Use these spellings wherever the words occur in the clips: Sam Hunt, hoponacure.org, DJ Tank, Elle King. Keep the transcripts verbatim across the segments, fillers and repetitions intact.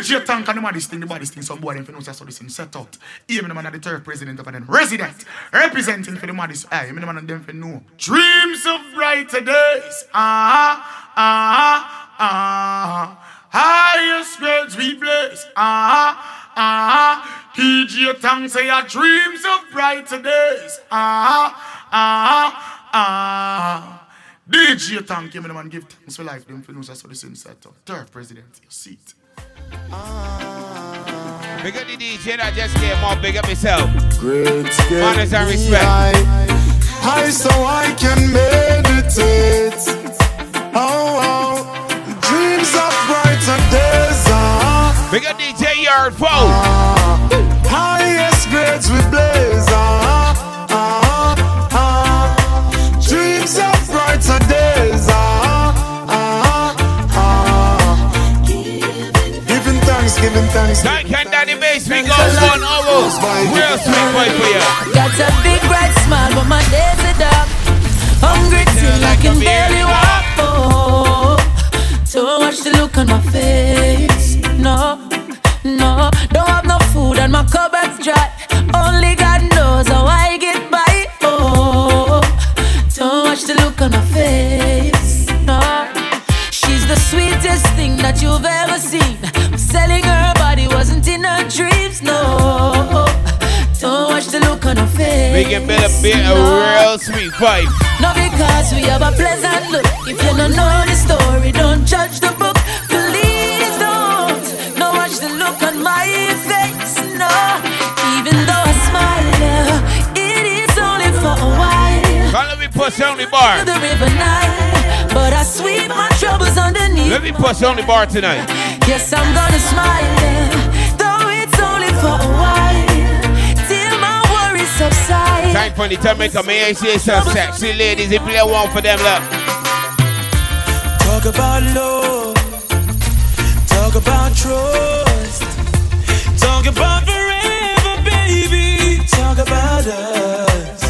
D J Tank and the maddest thing, the maddest thing, some boy them finna so this thing set out. Hear me the man of the third president of them resident, representing for the maddest, aye, hear me the man of them finna know. Dreams of brighter days, ah, ah, ah, highest grades we blaze, ah, ah, D J Tank say our dreams of brighter days, ah, ah, ah. D J Tank, give me the man, give thanks for life. Them fellows are so the same set up. Third president, you see it. Ah. Big up the D J that just came up, big up yourself. Great scale. Honors and respect. High so I can meditate. Oh, oh. Dreams of brighter days. Ah. Big up D J, you're full. Ah. Highest grades we blaze. Ah, ah, ah. Dreams of brighter days. Ah, ah, ah. Giving thanks, giving thanks. Like and Daddy Bass, we go one hour. Real sweet boy for you. Got a big bright smile, but my days are dark. Hungry till I can barely walk. Oh, so much to look on my face. No, no, don't have no food and my cupboard's dry. Only God knows how I get by. Oh, so much to look on my face. No, she's the sweetest thing that you've ever seen. Selling her body wasn't in her dreams. No, don't watch the look on her face. We can build a bit of real sweet vibe. No, because we have a pleasant look. If you don't know the story, don't judge the book. Please don't. Don't watch the look on my face. No, even though I smile, it is only for a while. Let me push on the bar. The river night, but I sweep my troubles underneath. Let me push on the bar tonight. Yes, I'm gonna smile, though it's only for a while, till my worries subside. Time for the Jamaica, may I see some sexy ladies, if play one for them, look. Talk about love, talk about trust, talk about forever, baby, talk about us.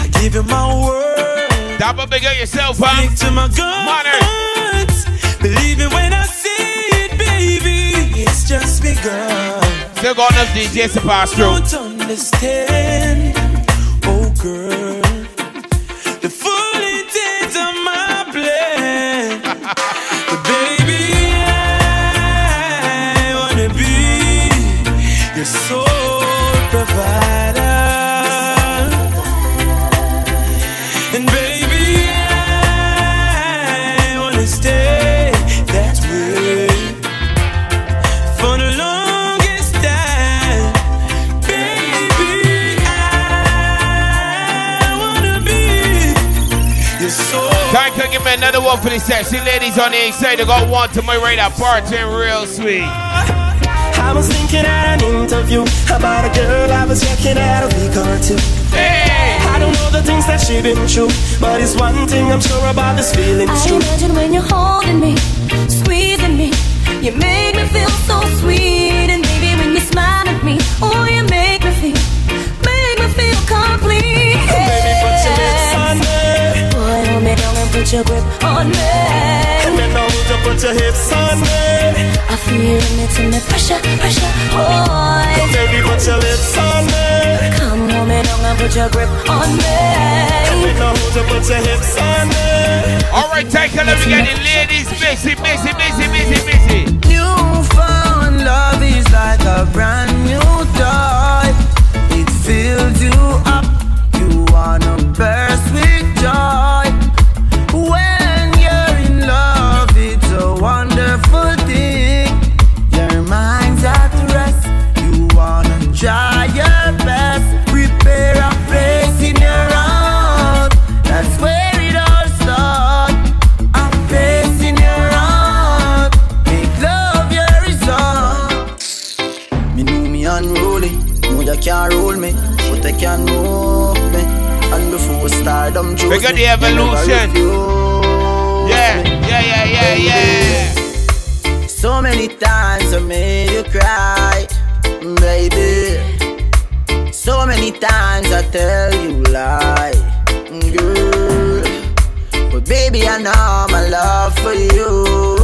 I give you my word. Double bigger yourself, huh? Stick to my guns, believe me when I see. It's just begun. Still going up D J Sebastian. Don't understand, oh girl, the full intent of my plan. But baby, I wanna be your soul provider. And baby, I wanna stay. Time to give me another one for the sexy ladies on the inside. I got one to my right up, bartend real sweet. I was thinking at an interview about a girl I was checking out a week or two. Hey! I don't know the things that she been through, but it's one thing I'm sure about, this feeling's true. I imagine when you're holding me, squeezing me, you make me feel so sweet. And baby, when you smile at me, oh, you make me feel, make me feel complete. Oh, baby, put your lips on me. Boy, hold me down and put your grip on me. And then I want you put your hips on me. I feel it in the pressure, pressure, boy. Oh, baby, put your lips on me. Come hold me down and put your grip on me. And then I want you put your hips on me. Alright, take a look at the ladies. Busy, busy, busy, busy, busy. New found love is like a brand new toy. It fills you up. You wanna burst with joy. Try your best, prepare a place in your heart. That's where it all starts. A place in your heart, make love your result. Me know me unruly, know you can't rule me, but I can move me. And before stardom choose me, we got the evolution. Yeah, yeah, yeah, yeah, yeah. So many times I made you cry, baby. So many times I tell you lie, girl. But baby, I know my love for you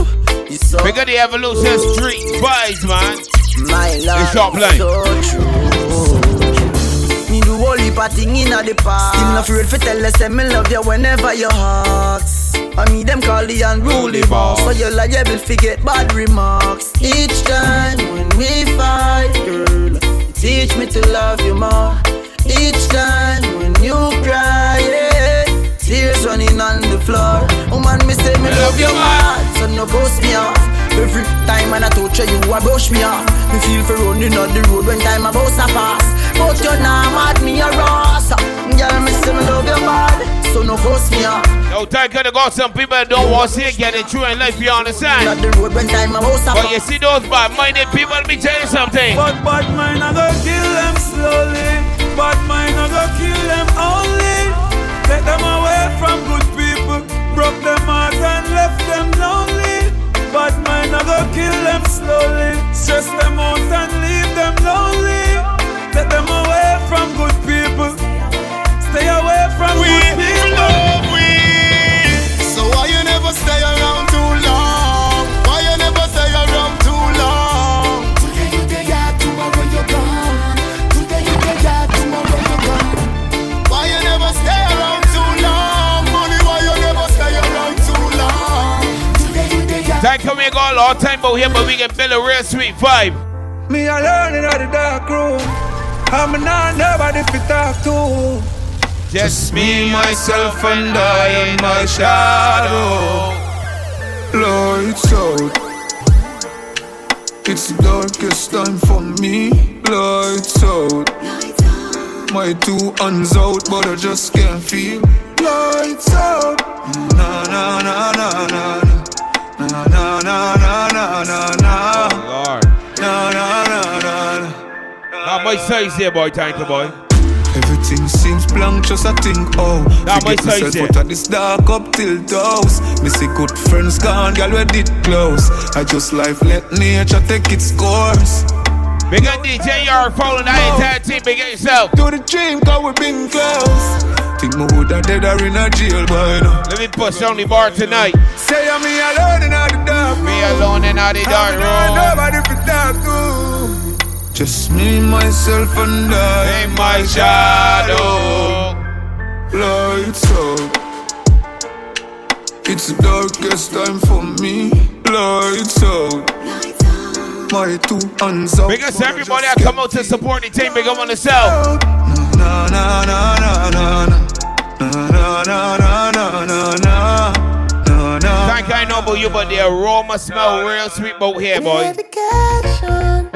is so we got the Evolution Street vibes, man. My life is so true. Me do all the partying in the past. Still not afraid for tell us me love you whenever you ask. I mean them call the unruly boss, so you like you will forget bad remarks. Each time when we fight, girl, you teach me to love you more. Each time when you cry, yeah, tears running on the floor. Oh man, me say me love, love you mad, so no ghost me off. Every time when I touch you, you a brush me off. Me feel for running on the road when time about to pass. But you're not mad, me a rasa. Girl, me say me love you mad, so no ghost me off. Yo, thank you to God, some people don't want to see getting true in life, you understand? On the road when time about to pass. But you see those bad-minded people, me tell you something. But bad mind, I go kill them slowly. Bad mind, I go kill them only. Take them away from good people, broke them heart and left them lonely. Bad mind, I go kill them slowly, stress them out and leave them lonely. Take them away from good people, stay away from we good people. Love we. So why you never stay around too long? Why you never stay around too long? Today you day out, tomorrow you're gone. Stay around too long, money. Why you never stay around too long? Thank you, we got a lot of time out here, but we can build a real sweet vibe. Me alone in the dark room, I'm not nobody to talk to. Just me, myself, and I in my shadow. Lights out. It's the darkest time for me. Lights out. My two hands out, but I just can't feel. Lights out. Na na na na na na na na na na na na. Oh Lord. Na na na na na. Now my size here, boy. Thank you, boy. Everything seems blank, just I think, oh. Now my size here. Out of this dark up till those. Missy good friends gone, girl, we did close. I just life let nature take its course. Big up D J, you're following the entire team, big up yourself. Do the dream, cause we've been close. Think my hood are dead or in a jail, boy. Let me push on the bar tonight. Say I'm me alone in all the dark room. Me alone in all the dark room. I'm nobody for talk to. Just me, myself, and I in my shadow. Lights out. It's the darkest time for me. Lights out. My two hands up. Because everybody I come out to support the team, big up on the cell. Na na na na na na na na na na na na. Thank you, I know about you, but the aroma smell real sweet boat here, boy. Medication.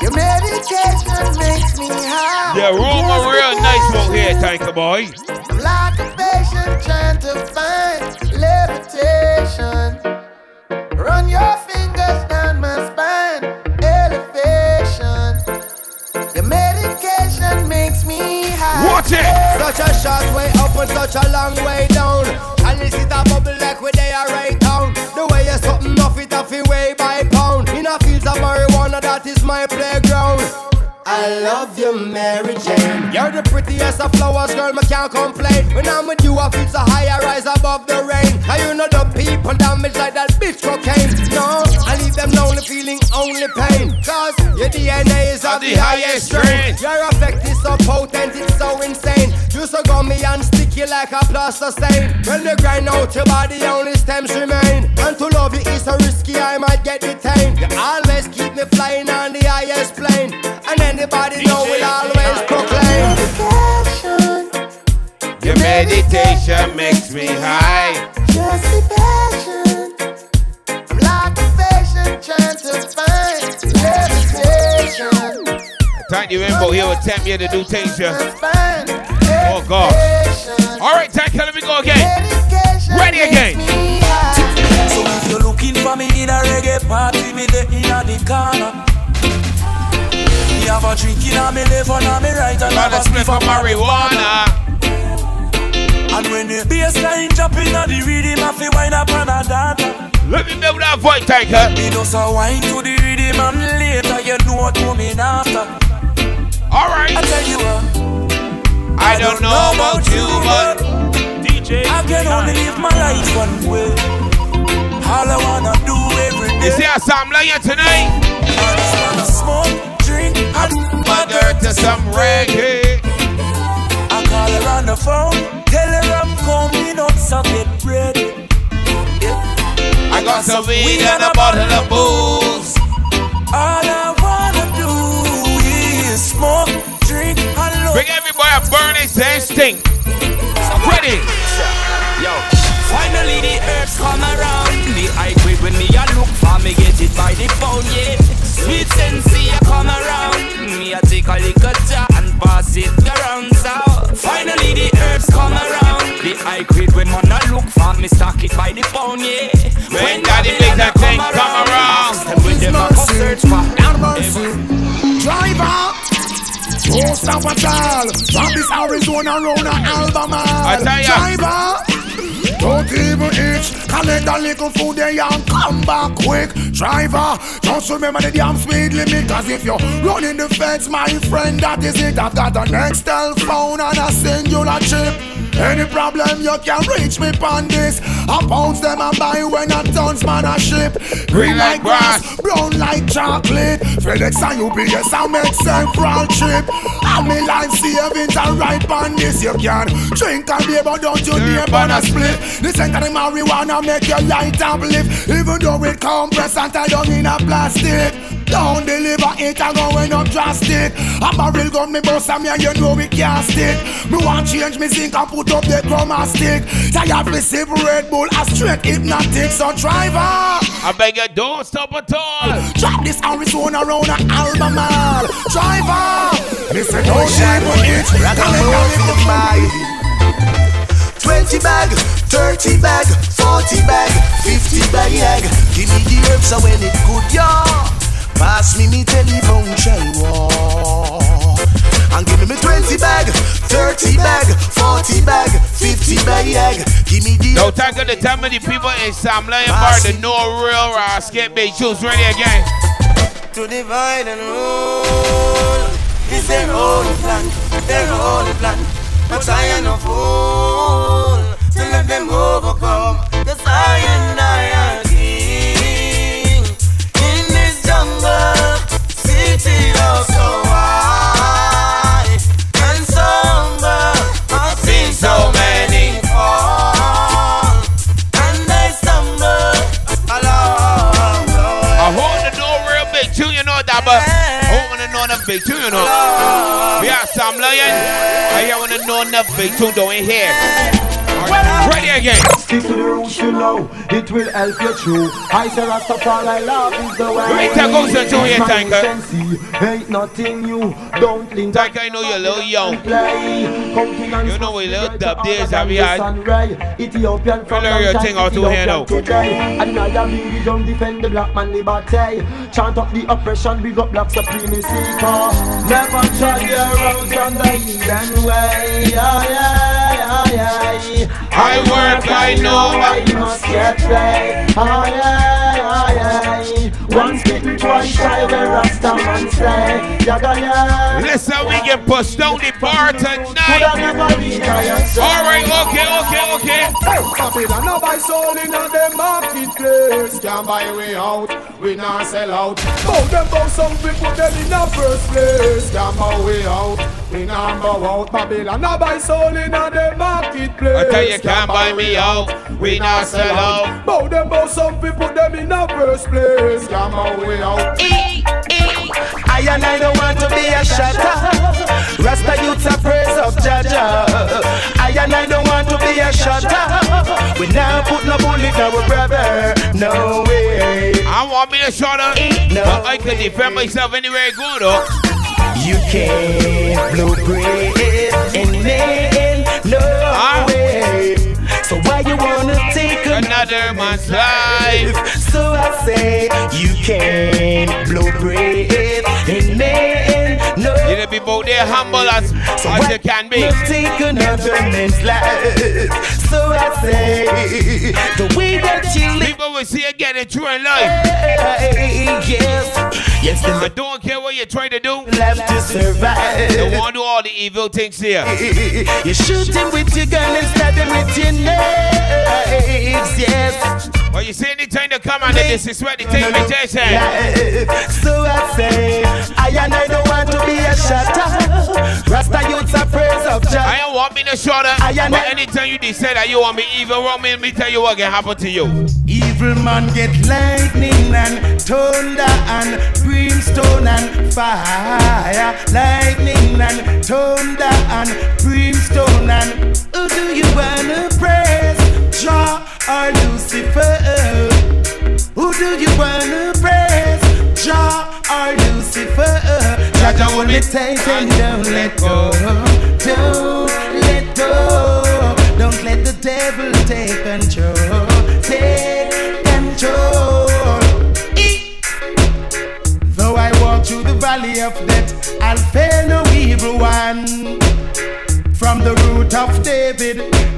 Your medication makes me high. The aroma real nice boat here, thank you, boy. I'm like a patient trying to find levitation. Run your fingers down my spine. Watch it! Such a short way up and such a long way down. And this is a bubble like where they are right down. The way you're something off it off it way by pound. In a field of marijuana, that is my playground. I love you, Mary Jane. You're the prettiest of flowers, girl, I can't complain. When I'm with you, I feel so high, I rise above the rain. And you know the people damage like that bitch cocaine. No, I leave them lonely, feeling only pain. Cause your D N A is of the, the highest strength. Your effect is so potent, it's so insane. You so gummy and sticky like a plaster stain. When you grind out your body, only stems remain. And to love you is so risky, I might get detained. You always keep me flying on the highest plane. And then everybody know we always proclaim. Medication. Your meditation makes me high. Just be patient. I'm like a patient trying to find levitation. Thank you, Rainbow. He'll attempt you to do things, yeah. Oh, God. All right, Tank, let me go again. Ready again. So if you're looking for me in a reggae party, me there in the corner. Me have a drink in me left and me right and have a spliff of marijuana. And when the bassline jumping on the rhythm, I feel wind up and a dance. Let me build that voice, Tanker. Me does a wine to the rhythm and later you know what coming after. Alright. I tell you what, I, I don't, don't know, know about, about you, but D J I can only live my life one way. All I wanna do is You see how Sam lying tonight? Smoke, drink, and mother to some reggae. I call her on the phone, tell her I'm coming up, so get ready. I got some weed and a bottle of booze. All I wanna do is smoke, drink, and love. Bring everybody a burning sting. Ready? Yo. Finally the herbs come around. The high grade when me I look for me get it by the pound, yeah. Sweet sensei I come around. Me I take a little jar and pass it around, so finally the herbs come around. The high grade when man I look for me stock it by the pound, yeah. When, when daddy make that thing come around, come around. And when them I go search for every driver. Oh, stop at all. From this Arizona round a Albemarle driver. Don't even itch, collect a little food there and come back quick. Driver, just remember the damn speed limit, cause if you're running the fence, my friend, that is it. I've got an Nextel phone and a singular chip. Any problem, you can reach me on this. I bounce them and buy when I tons man a ship. Green like grass, brown like chocolate. FedEx and U P S and make central trip. And me life savings and ripe on this. You can drink and be, but don't you dare burn a split. Listen to the marijuana, make your light up lift. Even though it compress and tie down in a plastic. Don't deliver it, I'm going up drastic. A barrel gun, me boss and me and you know we can't stick. Me want change, me zinc and put up the chroma stick. Tired me sip Red Bull, a straight hypnotic. So driver, I beg you don't stop at all. Drop this Arizona round a Albemarle. Driver, listen, don't shine for it. Rock and roll for twenty bag, thirty bag, forty bag, fifty bag, egg. Give me the herbs so when it good, yeah. Pass me me telephone, try war. And give me me twenty bag, thirty bag, forty bag, fifty bag, egg. Give me the. Now thank you to tell me the people in Sam Lion Bar, the no real or skip they shoes ready again. To divide and rule is their own plan, their own plan. But I am no fool to let them overcome. Cause I and I are king in this jungle, city of so high and somber. I've seen so many fall and they stumble along the way. I hold the door real big too, you know that, but enough big too, you know. We are Sam Lion. I don't want to know enough big too, though, in here. Ready again. Stick to the rules, you know. It will help you through. I say Rastafari, I love is the way. Great goes into here, Tanker. Ain't nothing new. Don't link up. Tanker, I know you're a little young. You know we little dub days have we had. Ethiopia from your thing out to here now. And I am in the don't defend the black man liberty. Chant up the oppression, big up black supremacy. Never try your road on the hidden way. Oh, yeah, oh, yeah. I work, I know, I must get paid. Oh, yeah, oh, yeah. Once bitten, twice shy, the Rasta man say. Yeah, yeah. Listen, we get pushed down the bar tonight. Alright, okay, okay, okay. Copy that, no buy soul in on the marketplace. Can't buy way out, we not sell out. Both them both some people, them in the first place. Can't buy way out. We now bow out, Babylon, now buy soul in the marketplace. I tell you, can't buy me out, we now sell out. Bow them, bow some people, them in the first place. Come on, we out. E, e. I and I don't want to be a shutter. Rasta youths are praise of Jaja. I and I don't want to be a shutter. We now put no bullet in our brother. No way. I want me a shutter, no but I can defend myself anywhere good, though. You can't blueprint in me, no ah. way. So why you wanna take another man's life? So I say you can't blueprint in me, no. You let people there humble as so as you can be. Take another man's life. So I say the way that you live. People will see you getting through in life. Hey, yes. Yes, I don't care what you're trying to do. Left to survive. Don't want to do all the evil things here. You're shooting with your gun and stabbing with your knives. Yes. Well, you see, anytime you come and this is where the thing with Jason. So I say, I and I don't want to be a shatter. Rasta youths are praise of Jah. I don't want me to shut up. But anytime you decide that you want me evil, want me, me tell you what can happen to you. Evil man get lightning and thunder and brimstone and fire. Lightning and thunder and brimstone and who do you wanna praise? Jah or Lucifer? Who do you wanna praise? Jah or Lucifer? Jah, Jah only take and don't let go. Don't let go. Don't let the devil take control. Take control. E- Though I walk through the valley of death, I'll fear no evil one. From the root of David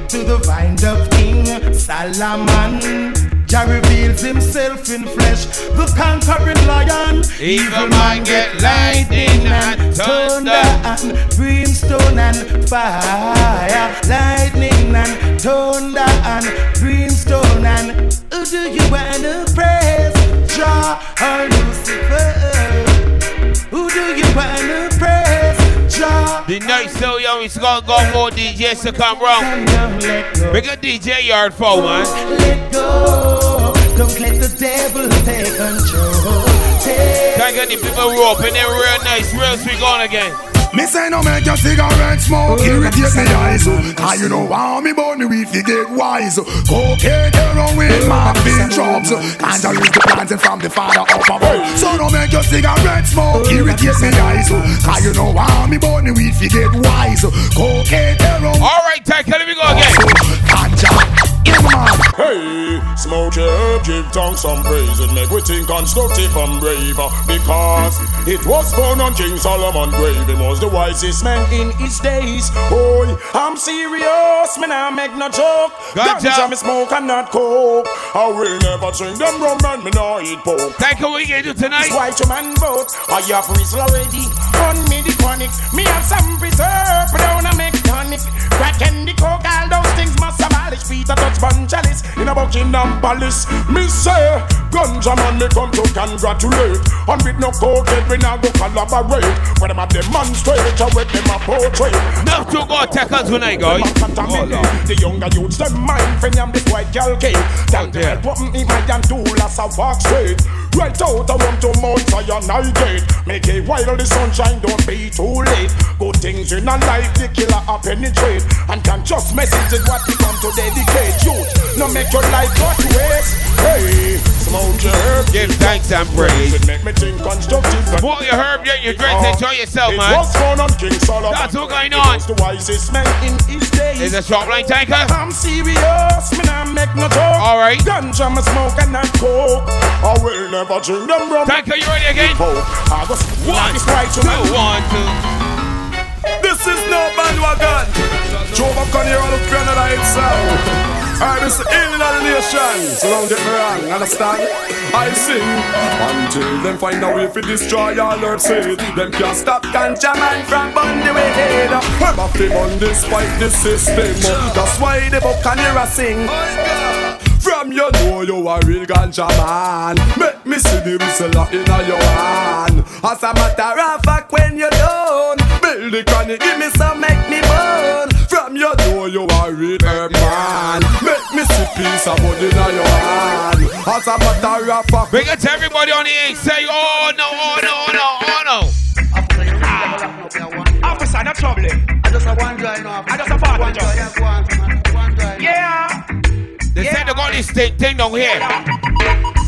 to the vine of King Solomon, Jah reveals himself in flesh, the conquering lion. Evil man get lightning and thunder and brimstone and fire. Lightning and thunder and brimstone and who do you wanna praise? Jah or Lucifer? Who do you wanna praise? The night so young, it's gonna go more D Js to come round. Make a D J yard for man. Let go, don't let the devil take control. Can't get the people roping, they're real nice, real sweet on again. Me say no make your cigarette smoke, irritate me eyes. And you know how me burn me weed fi get wise. Cocaine, heroin, morphine, drugs. Ganja is the planting from the father up above. So no make your cigarette smoke, irritate me eyes. And you know how me burn me weed fi get wise. Cocaine, heroin. Alright, Tank, let me go again. Ganja. Hey, smoke your herb, give tongue some praise, and make we think constructive and braver. Because it was born on King Solomon's grave, he was the wisest man in his days. Boy, I'm serious, man, I make no joke. Ganja me smoke and not coke. I will never drink them rum and me no eat pork. Thank you, we get you tonight. It's white your man vote, I have whistle already. Run me the chronic, me have some preserve, but I wanna make tonic. Crack and the coke, all those things must abolish. Peter touch Vangelis in a Buckingham Palace. Me say, Ganja man me come to congratulate. And with no cocaine we now go collaborate. When them a demonstrate, I with them a portrait. Now to go take us tonight, guys. The younger youths them mind friend them this white girl game. Tell them help up in my damn tool as I walk straight. Right out I want to Mount Zion I gate. Make it while the sunshine don't be too late. Good things in a life the killer a penetrate. And can just message it what we come to dedicate you. Now make your life what waste. Hey, smoke your herb, give thanks and praise. It make me think constructive. Smoke your herb, then you drink, uh, enjoy yourself, it man. What's going on, King Solomon? That's what's going on. The wisest man in his days. There's a shop line tanker. I'm serious, man, I make no joke. All right. Ganja, me smoke and I coke. I will never drink them rum. Tanker, you ready again? I was one, two, one, two. This is no bandwagon. Drove up on here all the friend of the inside. I this is in the nation. So don't get me wrong, understand? I sing until them find a way to destroy all their seed. Them can't stop Ganja man from Bundy with head. Them have to on this fight, this system. That's why the Buccaneers sing. From you know you a real ganja man. Make me see the whistle in your hand. As a matter of fact when you done, build the chronic, give me some, make me burn. From you know you a real herb man. Make me see peace of body in your hand. As a matter of fact. Bring it to everybody on the eight. Say oh no, oh no, oh no, oh no. Officer, no trouble. I just a one guy now. I just a part one guy. Yeah. They yeah. said they got this thing, thing down here.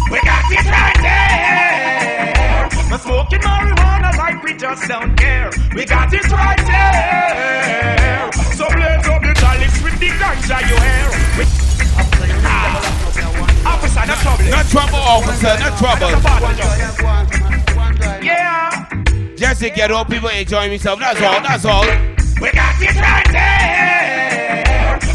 We got this right there. We're smoking marijuana like we just don't care. We got this right there. So blaze up the chalice with the ganja you hear. We... Ah. Officer, no trouble. No trouble, officer, no trouble. Yeah. Just to get all people enjoying themselves. That's all, that's all. We got this right there.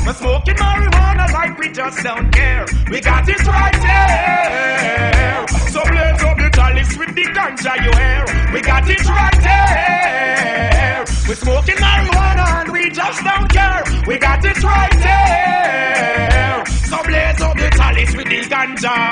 We're smoking marijuana like we just don't care. We got it right there. So blaze up the chalice with the ganja you hear. We got it right there. We're smoking marijuana and we just don't care. We got it right there. So blaze up the chalice with the ganja down.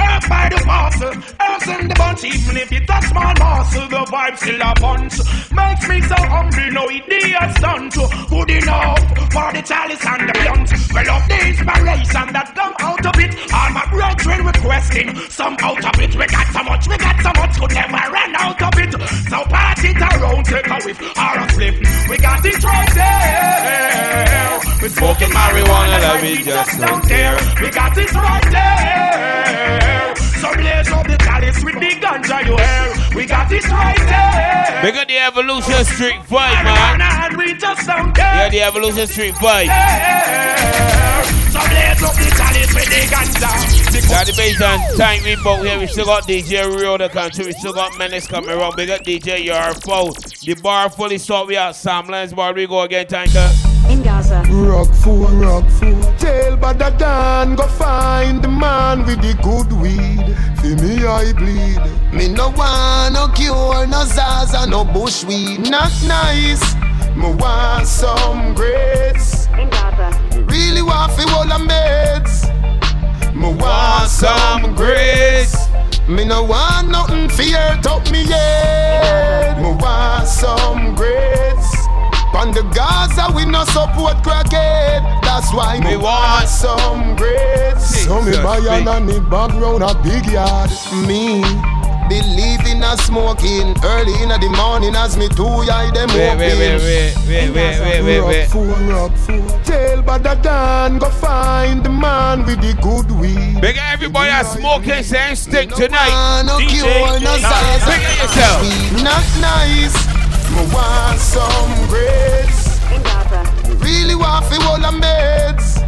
Earth by the parcel, earth in the bunch. Even if it's a small parcel, the vibe still a bunch. Makes me so humble, no idea stunt. Good enough for the chalice and the blunt. Well, of the inspiration that come out of it, all my brethren requesting some out of it. We got so much, we got so much, could never run out of it. So pass it around, take a whiff or a flip. We got it right there. We smoking marijuana, love we just don't care. We got it right there. So blaze up the chalice with the ganja you hear. We got it right there. We got the Evolution Street Fight, man. And we just don't care. Yeah, the Evolution Street Fight. So blaze up the chalice with the ganja. Now the bass and tank we both here. We still got D J Rio the country. We still got Menace coming around. We got D J U R F O. The bar fully stopped. We out Sam Lens bar. We go again, tanker. In Gaza. Rock food, rock food. Tell Badadan, go find the man with the good weed. See me, I bleed. Me no want no cure, no Zaza, no bush weed. Not nice. Me want some grapes. In Gaza. Really want fi all the meds. Me want some grapes. Me no want nothing fear top me head. Me want some grapes. On the Gaza, we no support crackhead. That's why we want some grades. So me buy an any background a big yard. Me believe in a smoking early in the morning as me two eye them open. Wait, wait, wait, wait, wait, wait, wait. Fool, rock fool. Tell Badadan go find the man with the good weed. Big everybody a smoking same stick tonight. No cure, no size. Pick it yourself. Not nice. Me want some grapes. Really want fi all the meds.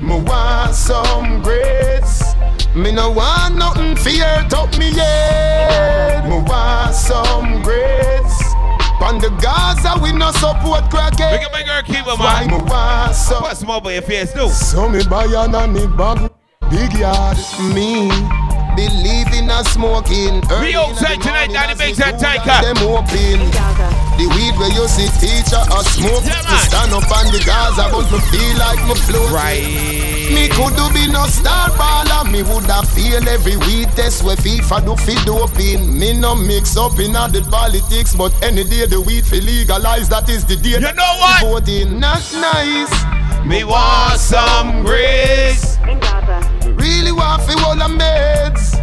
Me want some grapes. Me no want nothing fear top me head. Me want some grapes. On the Gaza we no support crackhead. We can make her keep a man. Me want some. What's more by your face too? So me buy an any bag big yard. Me believe in a smoking. We outside tonight, Daddy makes that tighter. The weed where you see teacher or smoke. Yeah, to stand up on the Gaza, but to feel like my float. Right. Me could do be no star baller. Me would have feel every weed test where FIFA do fit doping. Me no mix up in all the politics, but any day the weed fi legalize, that is the day. You know what? Voting. Not nice. Me want some grace. Really want fi all the meds.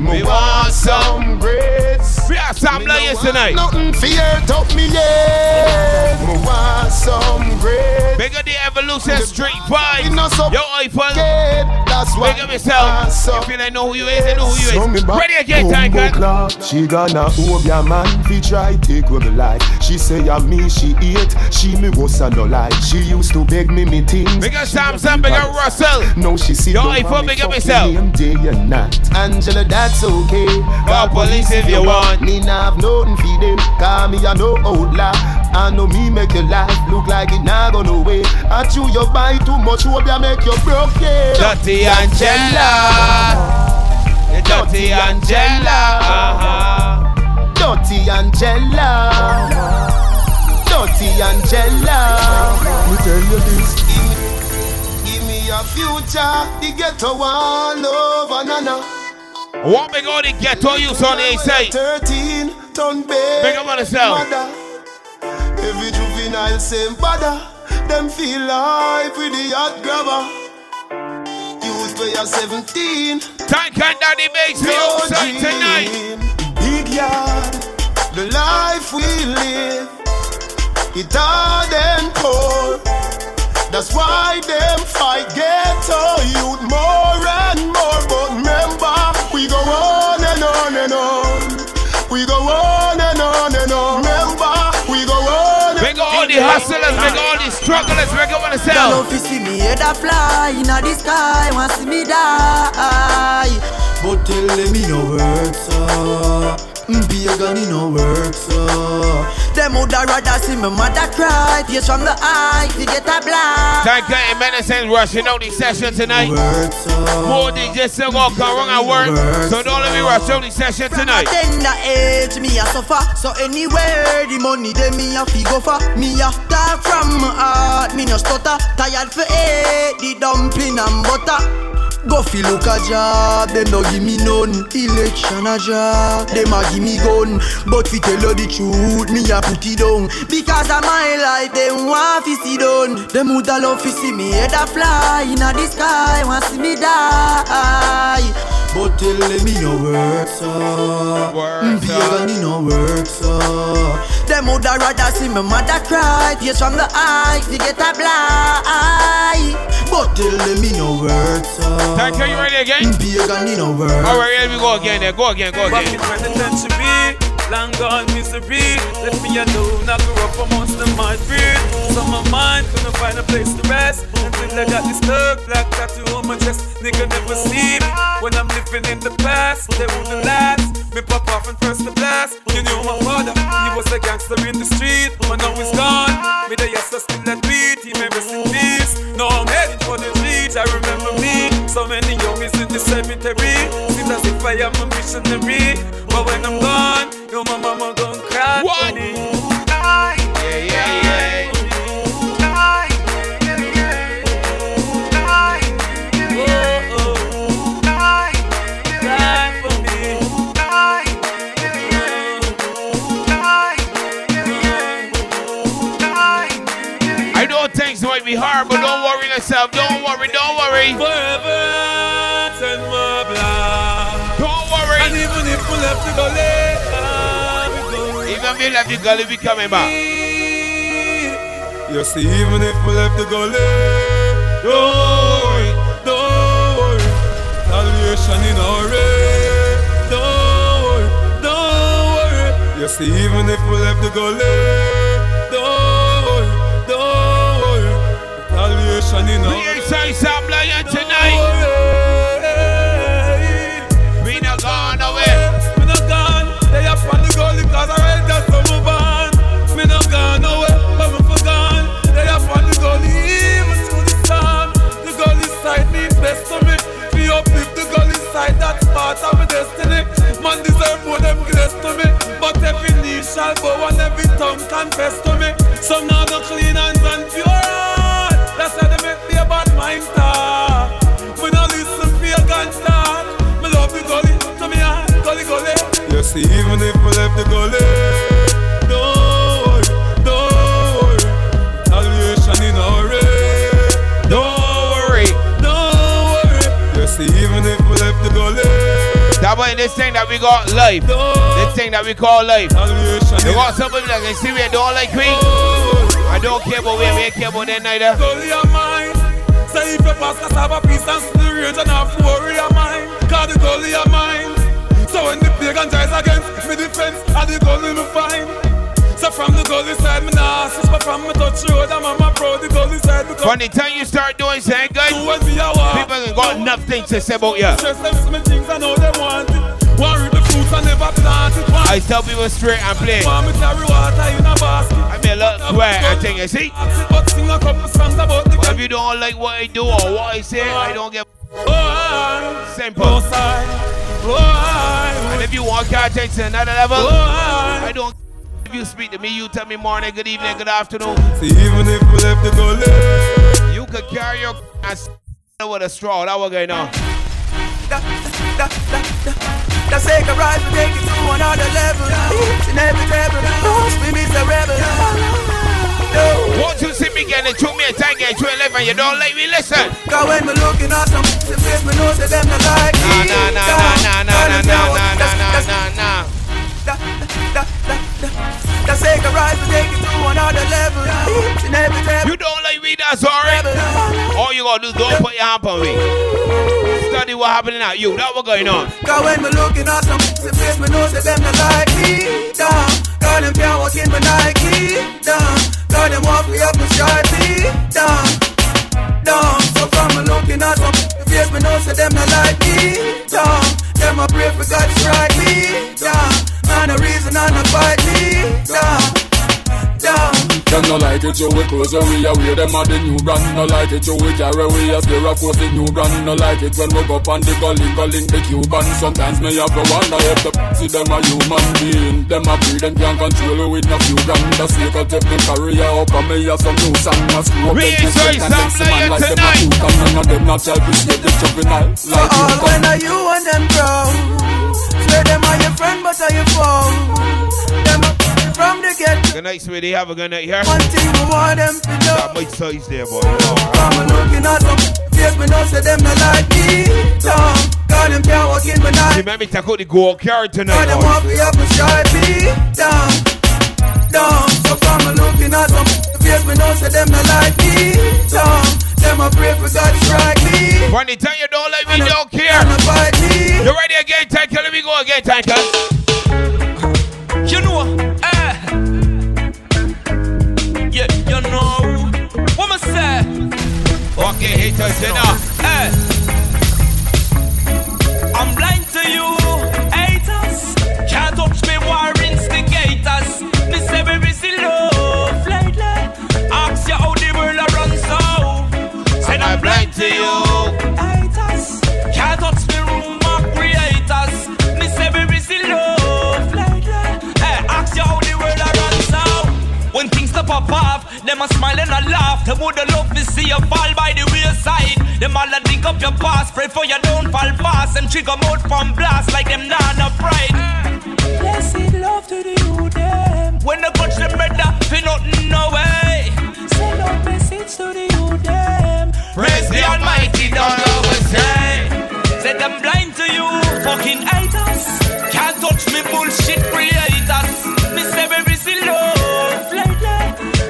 Me want some grades. We are some players tonight. Nothing fear top me yet. Me want some grades. Bigger the Evolution Street Vibes. Yo, Eiffel. That's why. Bigger myself. If you don't know who you is, you know who you is. Ready again, Tiger. She gonna hope your man fi try take over life. She say I me she eat. She me was a no lie. She used to beg me me things. Bigger Samson, bigger Russell. No, she see. Yo, Eiffel, bigger myself. Day and night. Angela. That's okay. Call police if you want. Me nah have nothing for them. Call me a no outlaw. I know me make your life look like it nah gone away. I chew your buy too much. Hope you make your broke. Dirty Angela. Dirty Angela. Dirty Angela. Dirty Angela. Me tell you this. Give me a future. The ghetto all over, nana. What big all the ghetto youths on the side? thirteen, turn babe, big up on yourself. Every juvenile same bother. Them feel life with the hot grabber. Youth where you're seventeen. Tank and Daddy makes me outside tonight. Big yard, the life we live. It hard and cold. That's why them fight ghetto youth more and more. But remember, we go on and on and on. We go on and on and on. Remember, we go on and on. We got all the hustlers, we got all the strugglers, we got all the self. If you see me head a fly in the sky, want see me die. But tell me no work, so be a gun in no work, so them would rather see my mother cry. Tears from the eye, you get a blind. Thank God, medicine rushing out the session tonight. Work, so more than just a walk around and work, work. So don't let me rush out the session from tonight. From the age, me a suffer. So anywhere, the money, they me a figure for. Me a die from my heart, me no stutter. Tired for eight, the dumpling and butter. Go fi look a job, them no give me none. Election a job, them a give me gun. But fi tell you the truth, me a put it down. Because of my life, them want fi see done. Them would a love fi see me head a fly inna the sky, want see me die. But tell me no work, so be a no work, so them would rather see my mother cry. Tears from the eyes, they get a blind. But tell me no work, so Tank, are you ready again? Be a no work. Alright, here we go again, there. Go again, go again. But it's not to be, long gone misery. Let me alone, I grew up amongst the mud breed. So my mind couldn't find a place to rest. Until I got this stuck, black tattoo on my chest. Nigga never see me. When I'm living in the past, they wouldn't last. Me pop off and press the blast. You knew my father, he was a gangster in the street. But now he's gone, me the yester still that beat. He may rest in peace, now I'm heading for the reach. I remember me, so many youngies in the cemetery. Seems as if I am a missionary. But when I'm gone, your mama, mama gon' cry for me. I, yeah, yeah, yeah. Be hard, but don't worry yourself. Don't worry, don't worry. Forever turn my blood. Don't worry. And even if we left the gully, even if we left the gully, we coming back. You see, even if we left the gully, don't worry, don't worry. Salvation in our way. Don't worry, don't worry. You see, even if we left the gully. We ain't say some lion tonight. We not gone away. We not gone. They up on the goal because I read that to move on. We not gone away. But we forgone. They up on the goal even to the storm. The goal inside me best to me. We uplift the goal inside. That's part of my destiny. Man deserve more than grace to me. But every knee shall bow and every tongue confess to me. Some now the clean hands and pure. That's how they make me a bad mind star. When I listen to your gangster, me love the gully, to me a gully gully. You see, even if we left the gully, don't worry, don't worry. Salvation in our way. Don't worry, don't worry. You see, even if we left the gully. That boy, this thing that we got life, this thing that we call life. You got some people that can see we don't like me. I don't care about where we care about that neither. Gully of mine. Say if your pastor have a piece and still rage and have worry of mine. Cause the gully of mine. So when the pagan tries against me defense, I the gully me find. So from the gully side, me nah assist, but from me touch road, I'm on my proud the gully side. From the time you start doing saying good, people ain't got nothing to say about you. I tell people straight and play. I mean, look where I think I see. Well, if you don't like what I do or what I say, I don't get simple. And if you want to take to another level, I don't. If you speak to me, you tell me morning, good evening, good afternoon. See, even if we left the goalie, you could carry your ass with a straw. That was going on. That's take a ride, we take it to another level. Each and every rebel, oh, we miss a rebel. No. Won't you see me getting through me and Tank and two eleven? You don't like me, listen. Cause when we looking at some the place, we know that them not like me. Nah, nah, nah, nah, nah, nah, nah, nah, nah, nah, nah. That's take a ride, we take it to another level. Each and every rebel. You don't like me, that's alright. All you gotta do is don't put your hand on me. Study what happening at you, that what going on. Cause when we looking at some the place, we know that them not like me. Damn, cause them can't walk in my Nike. Damn, cause them walk me up with shorty. Damn, damn, so from me looking at some the place, we know that them not like me. Damn, them a pray for God to strike me. Damn, man a reason and a fight me. Damn, damn, don't No like it, you we close your way away. Them are the new brand. No like it, you we carry away as we're a cozy new brand. No like it when we go up on the gully, gully the Cuban. Sometimes me have to wonder if the see them a human being. Them a breed and can't control it with no few grand. The snake will take me career up and me have some new sand. I screw up the snake and next man like them a shoot. And none of them not tell me snake is chopping out. So all when are you and them grow? Swear them are your friend but are your foe? Them a from the get. Good night, sweetie. Have a good night here. One thing we want them to know. That much size there, boy. I'm looking at them. Yes, we know say them not like me. Tom, God, them can't walk in my night. You made me take out the gold carrot tonight. God, them want me up and shy me. Tom, Tom. So from a looking at them. Yes, we know say them not like me. Tom, them I pray for God to strike me. When they tell you don't like me, don't care. You ready again, Tanker? Let me go again, Tanker. You know what? You know, what must say? Okay, haters, you know. Hey. I'm blind to you, haters. Can't touch me, war instigators. This every busy love lately. Ask you how the world runs so. Said I'm blind to you, haters. Can't touch me, rumor creators. This every busy love lately. Hey, ask you how the world runs out. When things stop pop off, them a smile and a laugh. Them would love to see you fall by the wayside. Them all a dig up your past. Pray for you don't fall fast. Them trigger mode from blast like them nana pride. Blessed love to the youth them. When they catch them brother, feel nothing no way. Send out message to the youth them. Praise the Almighty, don't always say. Said I'm blind to you, fucking haters. Can't touch me, bullshit creators. Miss every silly love lately.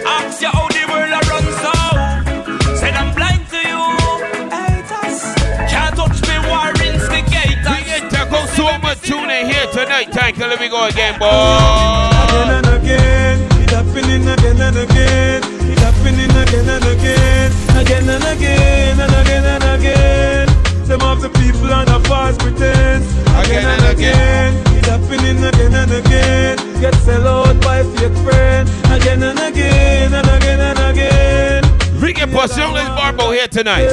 Ask you how the world runs out. Said I'm blind to you, haters. Can't touch me, war instigators. We get to go so much tune in here tonight, Tank. Let me go again, boy. Again and again, it happening again and again. It happening again and again, again and again, and again and again. Some of the people on a false pretense. Again and again, it happening again and again. Get sell out by fake friend. Again and again, and again and again. Ricky Passionless Barbo here tonight.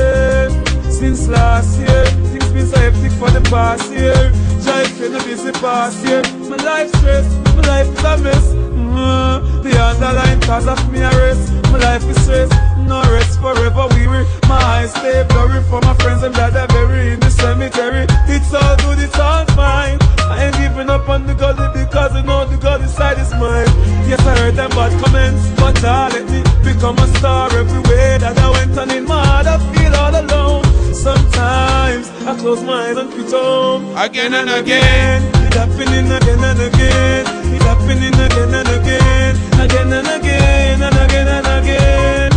Since last year, things been so hectic for the past year. Jive been a busy past year. My life stress, my life is a mess. Mm-hmm. The underlying cause of me arrest. My life is stress, no rest forever weary. My eyes stay blurry for my friends and that are buried in the cemetery. It's all good, it's all fine. I ain't giving up on the gully because I know the gully side is mine. Yes, I heard them bad comments, but I let me become a star everywhere that I went on. In my heart I feel all alone. Sometimes I close my eyes and quit home. Again and again, it happening again and again. It happening again and again. Again and again, and again and again.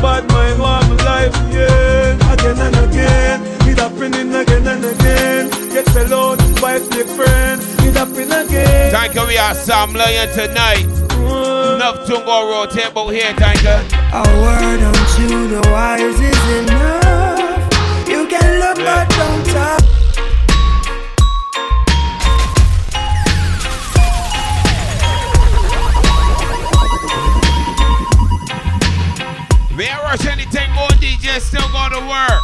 Bad mind warm life, yeah. Again and again, it happening again and again. Get alone, by the friend. It happening again. Thank you, we are Sam Lion tonight. Mm-hmm. Enough to go rotate about here, thank you. A word unto the wise is enough. You can love yeah. but don't talk. We ain't rush anything going, D J still going to work.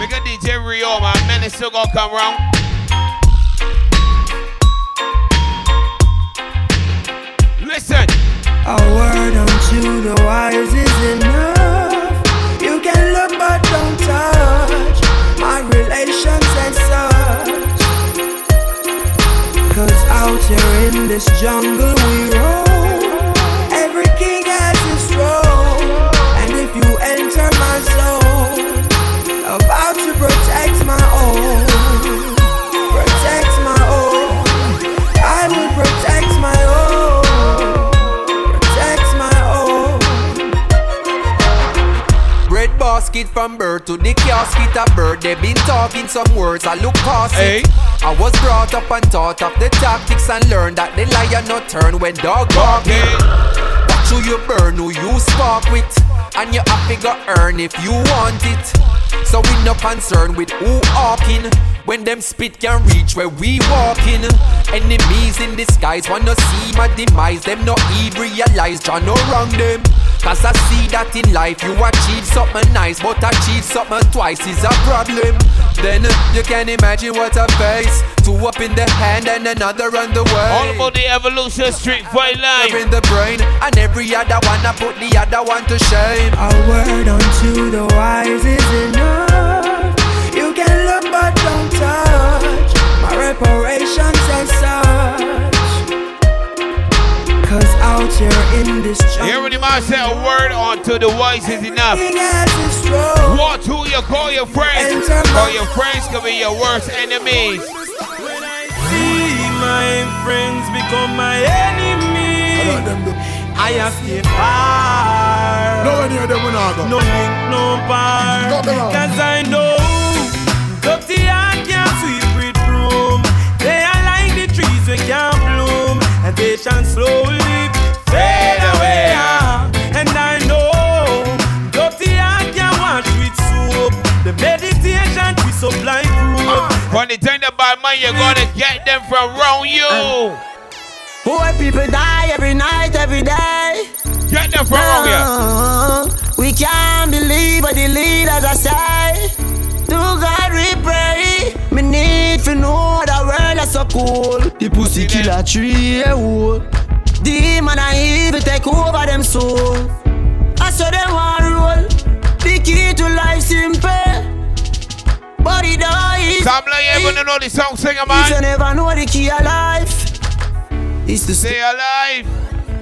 Make a D J Rio, my man is still going to come round. Listen. A word unto the wise is enough. You can love but don't touch my relations and such. Cause out here in this jungle we roam. Every king has his role. And if you enter my soul, I vow to protect my own. Protect my own. I will protect my own. Protect my own. Bread basket from birth to the casket of birth. They've been talking some words, I look past it. I was brought up and taught of the tactics and learned that the lion not turn when dog barking. Who you burn, who you spark with, and you have to go earn if you want it. So we no concern with who hawking. When them spit can reach where we walking. Enemies in disguise wanna see my demise. Them not even realize Jah no wrong them. Cause I see that in life you achieve something nice, but achieve something twice is a problem. Then you can imagine what I face. Two up in the hand and another on the way. All about the evolution, street fight life. In the brain and every other one I put the other one to shame. A word unto the wise is enough. You can look but don't touch. My reparations and such. Cause out here in this jungle, you already might say a word unto the wise is enough. What who you call your friends? Call your friends can be your worst enemies. When I see my friends become my enemies, I have to far. No near them when I go. No link, no bar. Cause I know dirty and can't sweep it room. They are like the trees we can't bloom. And they shall slowly fade away. And I know dirty and can wash with soap. The meditation we supply food. When they turn the bad man, you're gonna get them from around you. Poor people die every night, every day. Get them from around you. We can't believe what the leaders are saying. To God we pray. Me need to know the world is so cool. The pussy killer tree a wood. Demon and evil take over them soul. I saw them one roll. The key to life simple. But it don't eat. Sam, like you ever know the song singer, man? You never know the key of life is to stay alive.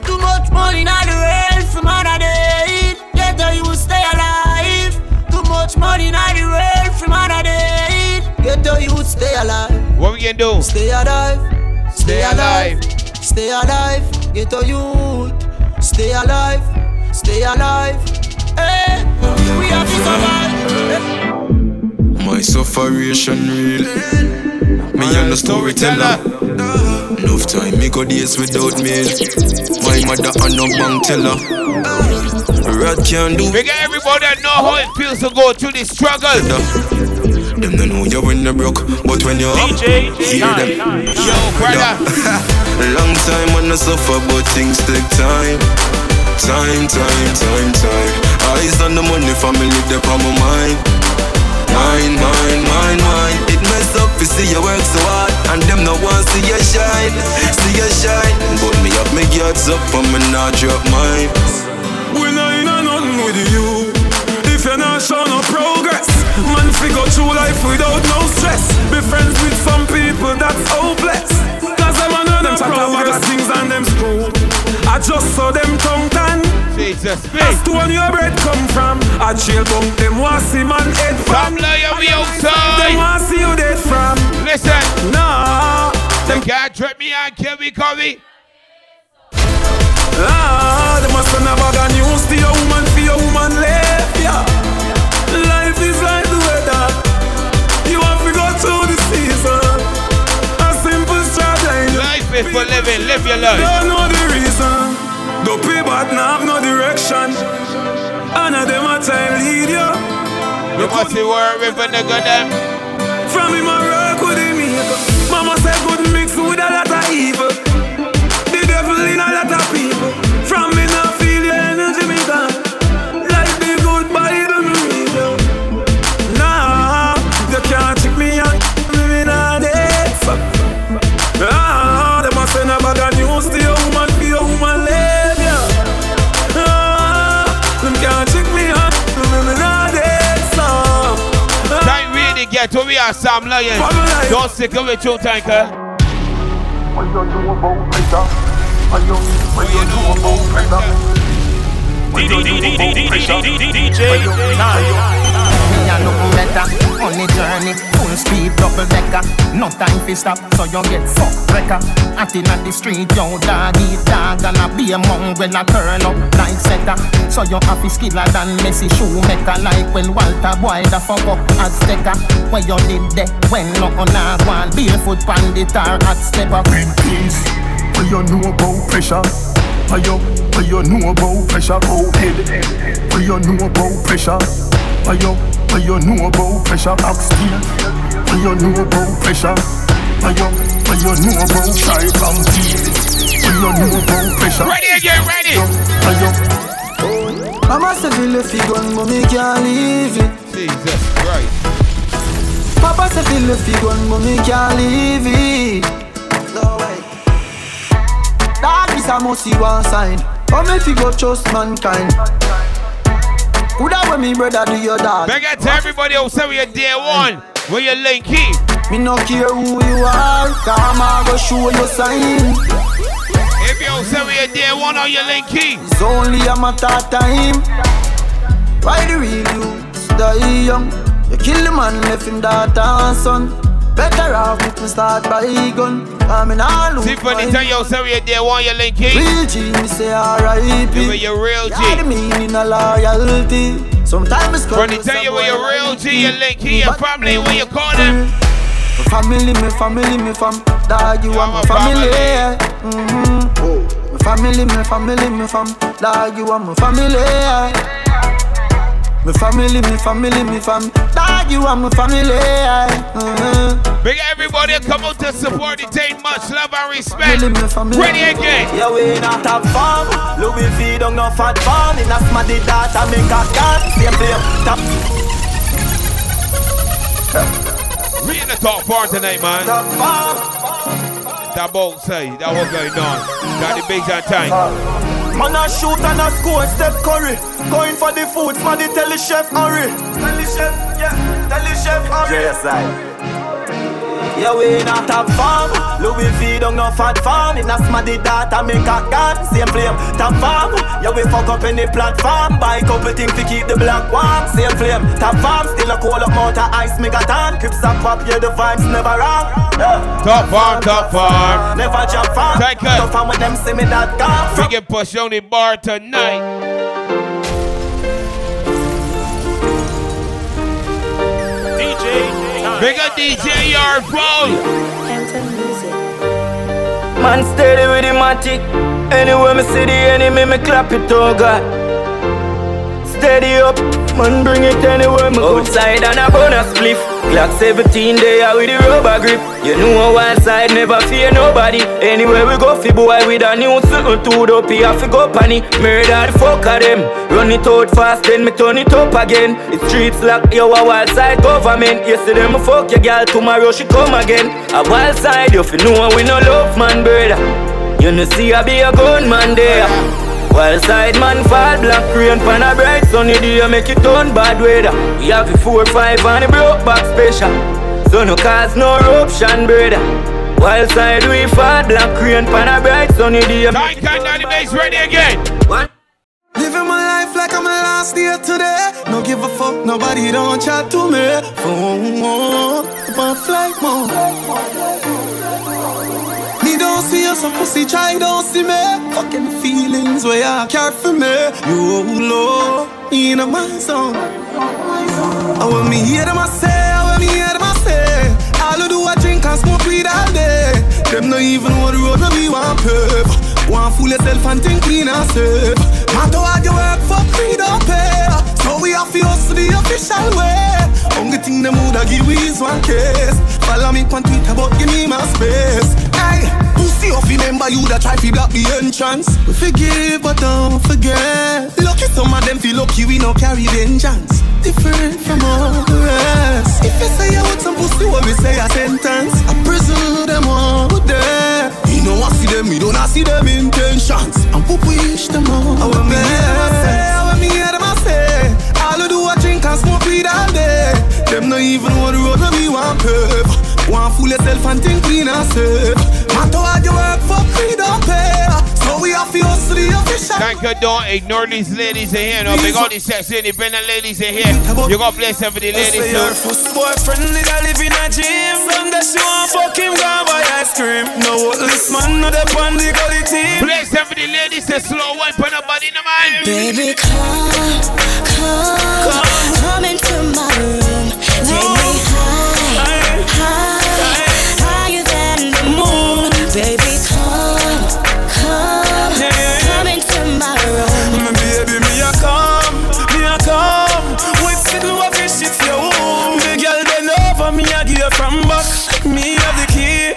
Too much money not the wealth from out of the head. Later you will stay alive. Too much money not the wealth. Get the youth, stay alive. What we can do? Stay alive. Stay alive. Stay alive. Get the youth. Stay alive. Stay alive. Hey, we have to survive. My sufferation real. Me and the storyteller. Enough time me go days without me. My mother and no bank teller. Rat can do. We got everybody that know how it feels to go through this struggle. Them don't know you're in the broke, but when you're D J, up, hear them. Yo, brother. Long time when I suffer, but things take time. Time, time, time, time. Eyes on the money, family, they on my mind. Mine, mine, mine, mine. It mess up, you see you work so hard, and them no one see you shine, see you shine. But me up, make yards up, and me not drop mine. We're not in a nothing with you. If you're not showing no progress, man, figure through life without no stress. Be friends with some people that's hopeless. Cause them are not them talk about the things and them school. I just saw them tongue tan. Jesus, that's the one your bread come from. I chill tongue them wasi man head from. Come lawyer me outside. Them wasi you dead from. Listen. Nah. Them can't trip me and kill me, Kobe. Ah, them must have never got news to your woman for your woman live. Yeah. Life is like the weather. You have to go through the season. A simple strategy. Life is people for living, live your life. Don't know the reason. The people now have no direction. And at them a time lead you. You must be worried when they got them. From him I work with him evil. Mama said good mix with a lot of evil. The devil in a lot of people. From me now feel your energy me down. To me, I'm Sam Lion. Don't stick up with your tanker. What you do about pressure? What you do about pressure? D J Tank. Me a look better. On the journey, full speed, double decker. No time for stop, so you get fucked wrecker. Acting at the street, yo dog eat dog, and I be among when I turn up like setter. So you happy skiller than Messi shoemaker, like when Walter Boy the fuck up Azteca. When you did that, when nothing a gone, barefoot bandit or hot stepper. Big things, what you know about pressure? What you, what you know about pressure? Oh head, what you know about pressure? What you, what you know about pressure? Oxtail, what you know about pressure? But you, but you know about type and feel. But you know about pressure. Ready again, ready. But you, Mama said we left you gone, but me can't leave it. Jesus Christ. Papa said we left you gone, but me can't leave it. No way. That is a must see one sign. How me fi go trust mankind? Who that when me brother do your dad? Beg it to everybody who say we are day one. Where you linky? Me no care who you are. Come on, go show your sign. If you say we are day one or you linky, it's only a matter of time. Why the real you die young? You kill the man, left him daughter and son. Better off if we start by gun. I mean, I look. See, for the time you say we there, want you link it. Real G, me say R I P. You were your real G. I mean, a loyalty. Sometimes it's called. For the time you were your real G, you link it. Your family, what you call them? My family, my family, my fam. Dog, you are my family. My family, my family, my fam. Dog, you are my family. My family, my family, my fam. Dog, you are my family. Mm-hmm. Big everybody come out to support the team. Much love and respect. Family, my family. Ready again. Yeah, we in a top farm. Louis V don't know fat farm. In a smarty data make a gun. Same flame. Top. We in the top farm tonight, man. Top farm. That boat say that was going on. Got the big and tank. Man a shoot and a score, step curry. Going for the food, man the telly chef hurry. Telly chef, yeah, telly chef hurry. Yes, I. Yeah, we in a top farm. Louis V don't know fat farm. In a smarty data make a gun. Same flame, top farm. Yeah, we fuck up any platform. Buy couple things to keep the black warm. Same flame, top farm. Still a cold up mount of ice make a tan. Crips and pop, yeah, the vibes never wrong. Yeah. Top farm, top farm. Never jump farm. Take it. Top farm with them see me that gun. We get push on the bar tonight. D J. Bigger D J your phone. Man steady with the matic. Anywhere me see the enemy, me clap it, oh God. Steady up, man bring it anywhere me go. Outside and a bonus spliff. Glock seventeen there with the rubber grip. You know one side never fear nobody. Anywhere we go fi boy with a new suit two up here fi go panny. Murder the fuck of them. Run it out fast then me turn it up again. It streets like your wild side government. Yesterday me fuck your girl tomorrow she come again. A wild side you fi know we no love man brother. You no see I be a gunman there. Wild side man fall black rain pan a bright sunny day make it turn bad weather. We have a four five and a broke back special. So no cause no eruption, brother. Wild side we fall, black rain, pan a bright sunny day. I can't now the bass ready again. What? Living my life like I'm my last year today. No give a fuck, nobody don't chat to me. Oh, oh, oh, flight mode. Me don't see you, so pussy try don't see me. Fucking feelings where I care for me. You low, in a my song. I want me hear them I say, I want me hear them I say. All who do a drink and smoke weed all day. Them no even want road no me want perv. Want fool yourself and think clean and safe. Matter what you work for, free don't pay. So we have to hustle the official way. Only thing them woulda give we is one case. Follow me on Twitter but give me my space. Hey, pussy off remember you that try to block the entrance. We forgive but don't forget. Lucky some of them feel lucky we no carry vengeance. Different from all the rest. If you say you want some pussy, what we say a sentence. I presume them all there. You know I see them, you don't I see them intentions. And we wish them all the best. I want me hear them I say, I want me hear them I say. All who do a drink and smoke weed all day. Them not even want road no me want perp. Want fool yourself and think clean and safe. Matter what you work for, we don't pay. So we have to hustle the official. Thank you, don't ignore these ladies in here. No, big all these sexy independent ladies in here. You got to bless them for the ladies. Your first boyfriend did I live in a gym. From that she won't fuck him, go and buy ice cream. No, this man, no, the band, the gully team. Bless them for the ladies, the slow one, but nobody in the mind. Baby, come, come, come, come into my room. Take me high, high. Baby, come, come, yeah. Come into my room. My baby, me a come, me a come. We fiddle a fish if you. The girl bend over, me a give from back. Me have the key,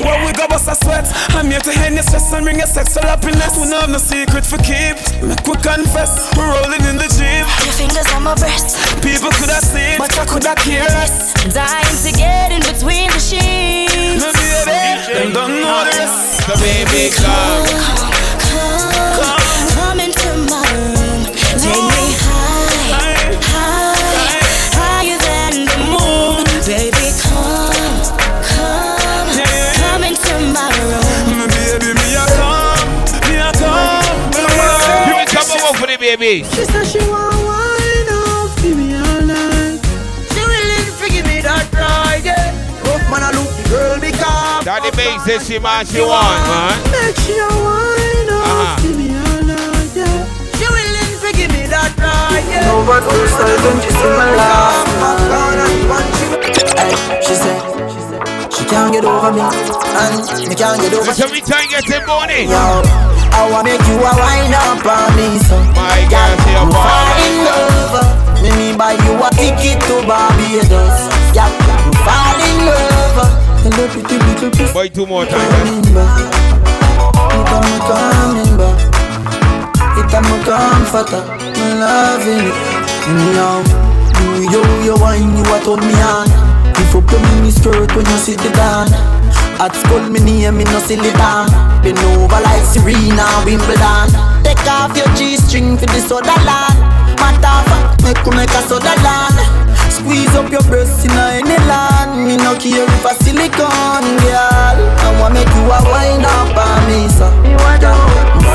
Where we go bust a sweat. I'm here to hand your stress and bring your sexual happiness. We don't have no secret for keep. Make we confess. We're rolling in the Jeep. Your fingers on my breast. People could have seen, but I could have cared. Dying to get in between the sheets. Maybe they don't know this. The baby come, come, come, come into my room. Take me high, high, higher than the moon. Baby, come, come, come into my room. Baby, me a come, me a come. You will come over for the baby. She said she want wine up, give me all night. She willing to give me that ride, yeah. Rough man, I look the girl because Daddy Bay says she man she want, man. Make she a wine up, give me all night, yeah. She willing to give me that ride, yeah. No one goes silent, she's in my life. She said, she can't get over me, and she can't get over me. Every time you get in morning. Yo, I wanna make you a wine up on me, so my girl, she a wine up. Me me buy you a ticket to Barbados. Yeah, you fall in love. Boy, two more times. Yo, yo, yo, wine, you what on me on. If you put me skirt when you sit down. At school, me near me no silly down. Been over like Serena, Wimbledon. Take off your G-string for the soda land. Matter fact, make you make a soda land. Squeeze up your breasts in any land. Me no care if a silicone girl. I wanna make you a wind up on me, so me want to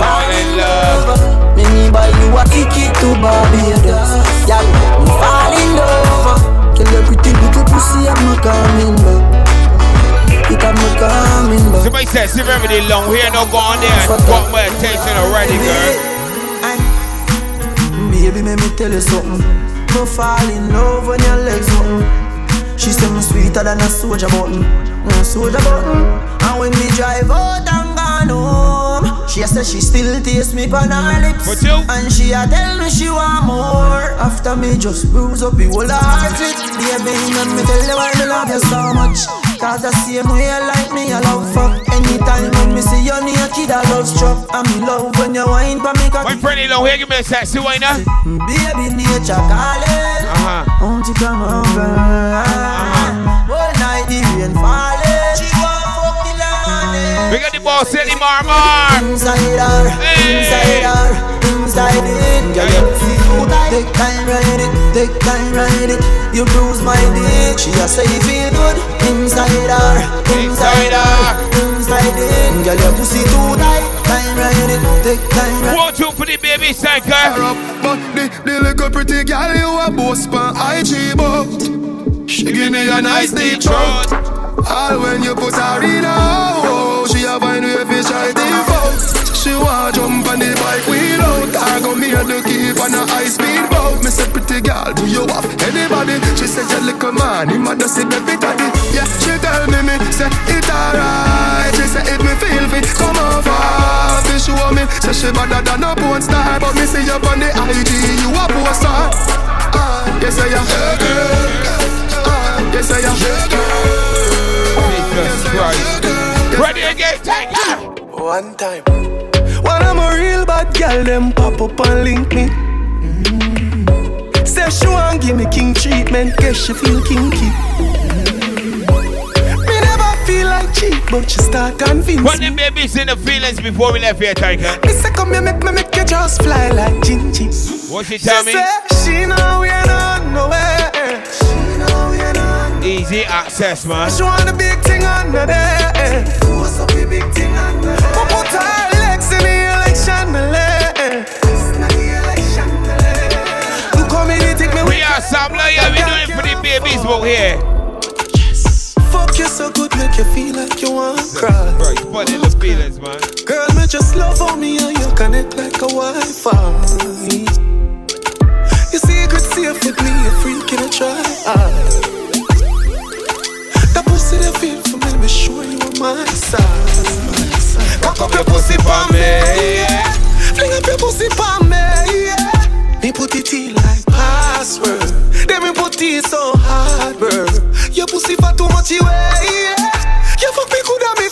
fall in love. Me me buy you a ticket to Barbados. Yeah, me fall in love. Kill your pretty little pussy, I'm not coming back. It I'm not coming back. Somebody says, see remedy long hair, no go on there. Got my attention already, girl. Baby, let me tell you something. No fall in love when your legs open. She said me sweeter than a soldier button. No soldier button. And when we drive out and gone home, she said she still taste me on her lips. And she a tell me she want more. After me just bruise up the whole heart. Baby, let me tell you why me love you so much. Cause the same way you like me, I love fuck. Anytime when me see you near kid, I love struck. I'm in love when you whine for me. My friend, long hair, give me a sexy whiner. Baby, nature calling. Uh-huh. Won't you come over? Uh-huh. All night the rain falling. She won't fuck till the morning. We got the boss in the marmor. Inside her, hey. Inside her, inside it. Yeah, yeah. Take time, ride it. Take time, ride it. You bruise my dick. She just say you feel good. Inside her, inside her, inside it. Girl, your pussy too tight. Time ride it, take time ride it. Watch out for the baby psycho. But the, the little pretty girl you a boss pan I G but she give me a nice deep throat. All when you put her in her, she a find way fish I default. She wanna jump on the bike without. I go me and the keep on a high speed boat. Me say pretty girl, do you have anybody? She said your little man, he might just sit the bit at it. Yeah, she tell me me, say it alright. She say if me feel fit, come over. She show me, say she better than a porn star. But me see you on the I G, you a poster. Ah, yes I am. Ah, yes I am. Jesus Christ. Ready again, take it. One time. When I'm a real bad girl, them pop up and link me. Mm-hmm. Say she won't give me king treatment, guess she feel kinky. Mm-hmm. Me never feel like cheap, but she start convincing. What the babies in the feelings before we left here, Tiger? This say come here, make me make you just fly like Gingy. What she tell she me? Say, she know we ain't on nowhere. She know we ain't on. Easy access, man. She want a big thing under there. What's up, big thing under there? But put her legs in the election, some lawyer, we doing it for the babies out here. Yes. Fuck you so good, make you feel like you want to cry. Bro, you put in the feelings, man. Girl, me just love on me and you connect like a Wi-Fi. You see a good safe with me, a freak in a try. That pussy that feel for me, be sure you on my side. Cock up your pussy for me, yeah. Fling up your pussy for me, yeah. Me put it in like password. Then me put it so hard, bro. Your pussy for too much away, yeah. You fuck me good at me.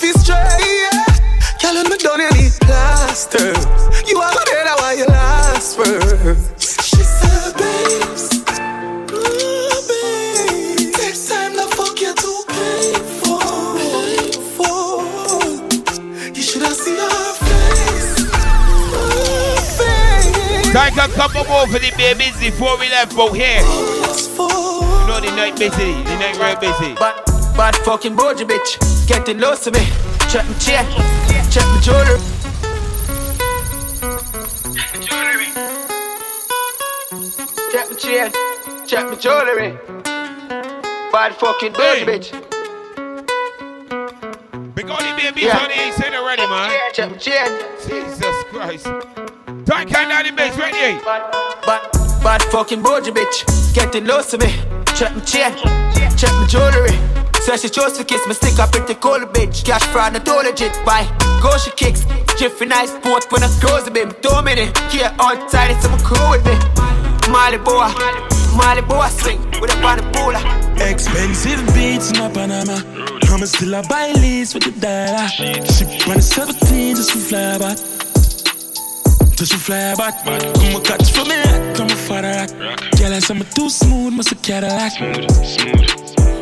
for the babies before we left out here. You know the night busy, the night real busy. Bad, bad fucking bougie bitch, getting lost to me. Check my chair, check my jewelry. Check my chair, check my jewelry. Bad fucking bougie hey. Bitch. Because the babies yeah. on the inside already, man. Check my chair. Jesus Christ. Don't count out the bitch right here. Bad, bad, bad fucking bougie bitch, getting lost to me. Check my chair, check my jewelry. Says she chose to kiss me, stick up pretty cold bitch. Cash fraud, not all legit, bye. Go she kicks, jiffy nice sport when I close the baby. Two minutes, here on tight, it's someone cool with me. Molly boy, Molly boy, sing with a body puller. Expensive beats in Panama. I'ma still I buy leads with the dollar. She wanna seventeen just to fly back. Just to fly back. Come and catch for me, come and father rock. Girl, I said I'm too smooth, must a Cadillac.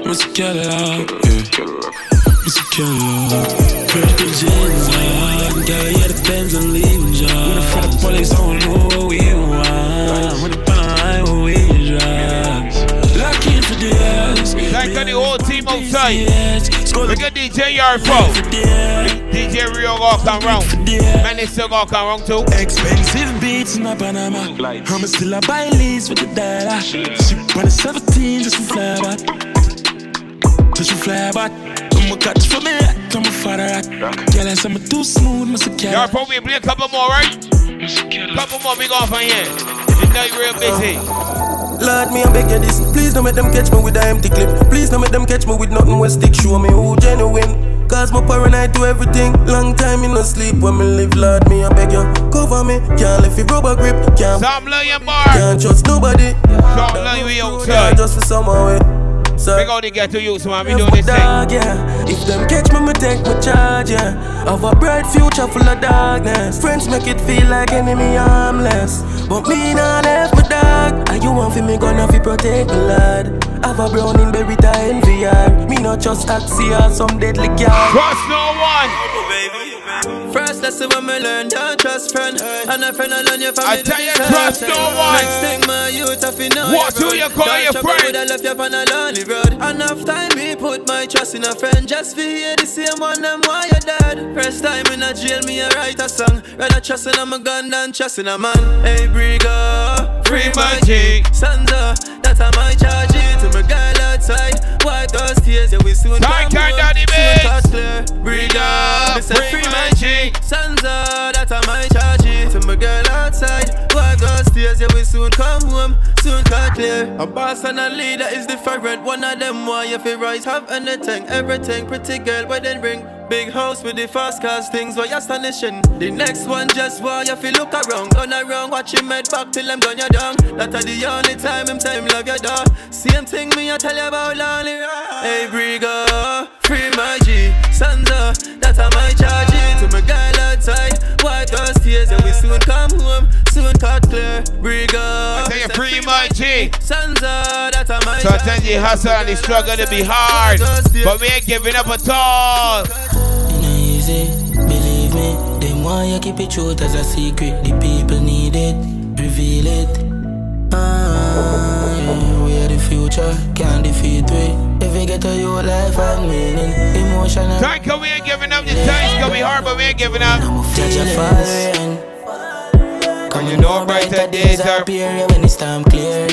Must a Cadillac, yeah. Must a Cadillac. Purple jeans on, girl, yeah, the Benz and leaving job. When the fuck police don't know what we want. When the Panorama, what we drive. Locking for the ass. Thank the whole team outside. Look at D J Yarfo. D J Rio walk around. Man, they still walk around too. Expensive beats in Panama. I'ma still a buy leads with the dollar. She bought a seventeen just to fly back. Just to fly back. I'ma catch for me, I'ma father rock. Girl, I said I'm too smooth, Mister Cat. Yarfo, we play a couple more, right? Couple more, we go off on here. It's not real busy. Lord, me, I beg you this. Please don't make them catch me with an empty clip. Please don't make them catch me with nothing well stick. Show me who genuine. Cause my paranoid do everything. Long time me no sleep when me live. Lord, me, I beg you. Cover me. Can't lift your rubber grip. Can't Sam Lion Bar. Can't trust nobody. Sam Lion, we outside. Just for some way. So we gotta get to you, so I'm doing this dog, thing. Yeah. If them catch me, me take my charge, yeah. Of a bright future full of darkness. Friends make it feel like enemy harmless. But me not left my dog. And you want for me, gonna fi protect me, lad. Have a brown in Berita N V R. Me not just taxi or some deadly car. Trust no one. First lesson when me learn, don't trust friend. And a friend alone, your family. I tell you, trust no one. Stigma, you toughy now. What do you call your friend? I left you on a lonely road. Enough time me put my trust in a friend. Just for hear the same one them why you dead. First time in a jail me a write a song. Rather trust in a gun than trust in a man. Hey Brigo, free my G Sansa, that I might charge you. To my girl outside, wipe those tears. Yeah we soon come down the base. Brigo, free my G Sansa, that I might charge you. To my girl outside, wipe those tears. Yeah we soon come home, soon cut clear. A boss and a leader is different. One of them why you feel rise, have anything, everything. Pretty girl, wedding ring, big house with the fast cars, things why you're astonishing. The next one just why you feel look around, turn around, watch him head back till I'm done, you're down. That are the only time him time love your dog. Same thing me I tell you about lonely. Hey Brigo, free my G Sansa, that I might charge you. To my girl outside, wipe those tears. And we soon come home, soon cut clear. Brigo, I tell you free my G Sansa, that I might charge you. Sometimes you hustle and you struggle to be hard, but we ain't giving up at all. It ain't easy, believe me. Them why you keep it truth as a secret. The people need it, reveal it. Ah, yeah, we are the future, can't defeat we. If we get to your life, I'm meaning emotional. Tank, we ain't giving up. The time's gonna be hard, but we ain't giving up. Judge your fast. Cause you know brighter days are appearing when it's time clear.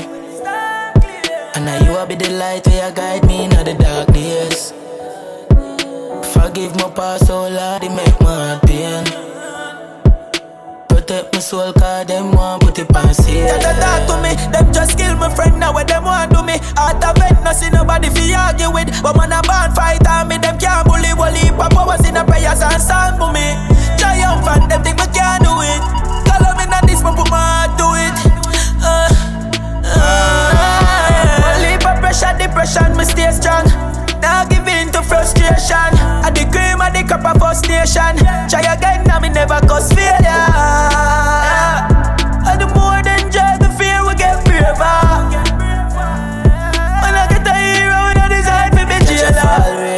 And now you will be the light where you guide me in the dark days. Forgive my past, so Lord, it make my heart pain. Protect my soul, cause them want put it on seal. They don't talk to me, them just kill my friend. Now what them want to me, out of it, no see nobody fi argue with. But man a born fighter, me them can't bully. Wally pop powers in the prayers and stand for me. Triumphant, them think me can't do it. Call me in this, man put my heart to it. Uh, uh, Wally pop pressure, depression, me stay strong. Now give in to frustration. At the cream of the cup of first nation. Try again, now me never cause failure. And the more than just the fear, we get braver. When I get a hero, we don't decide to be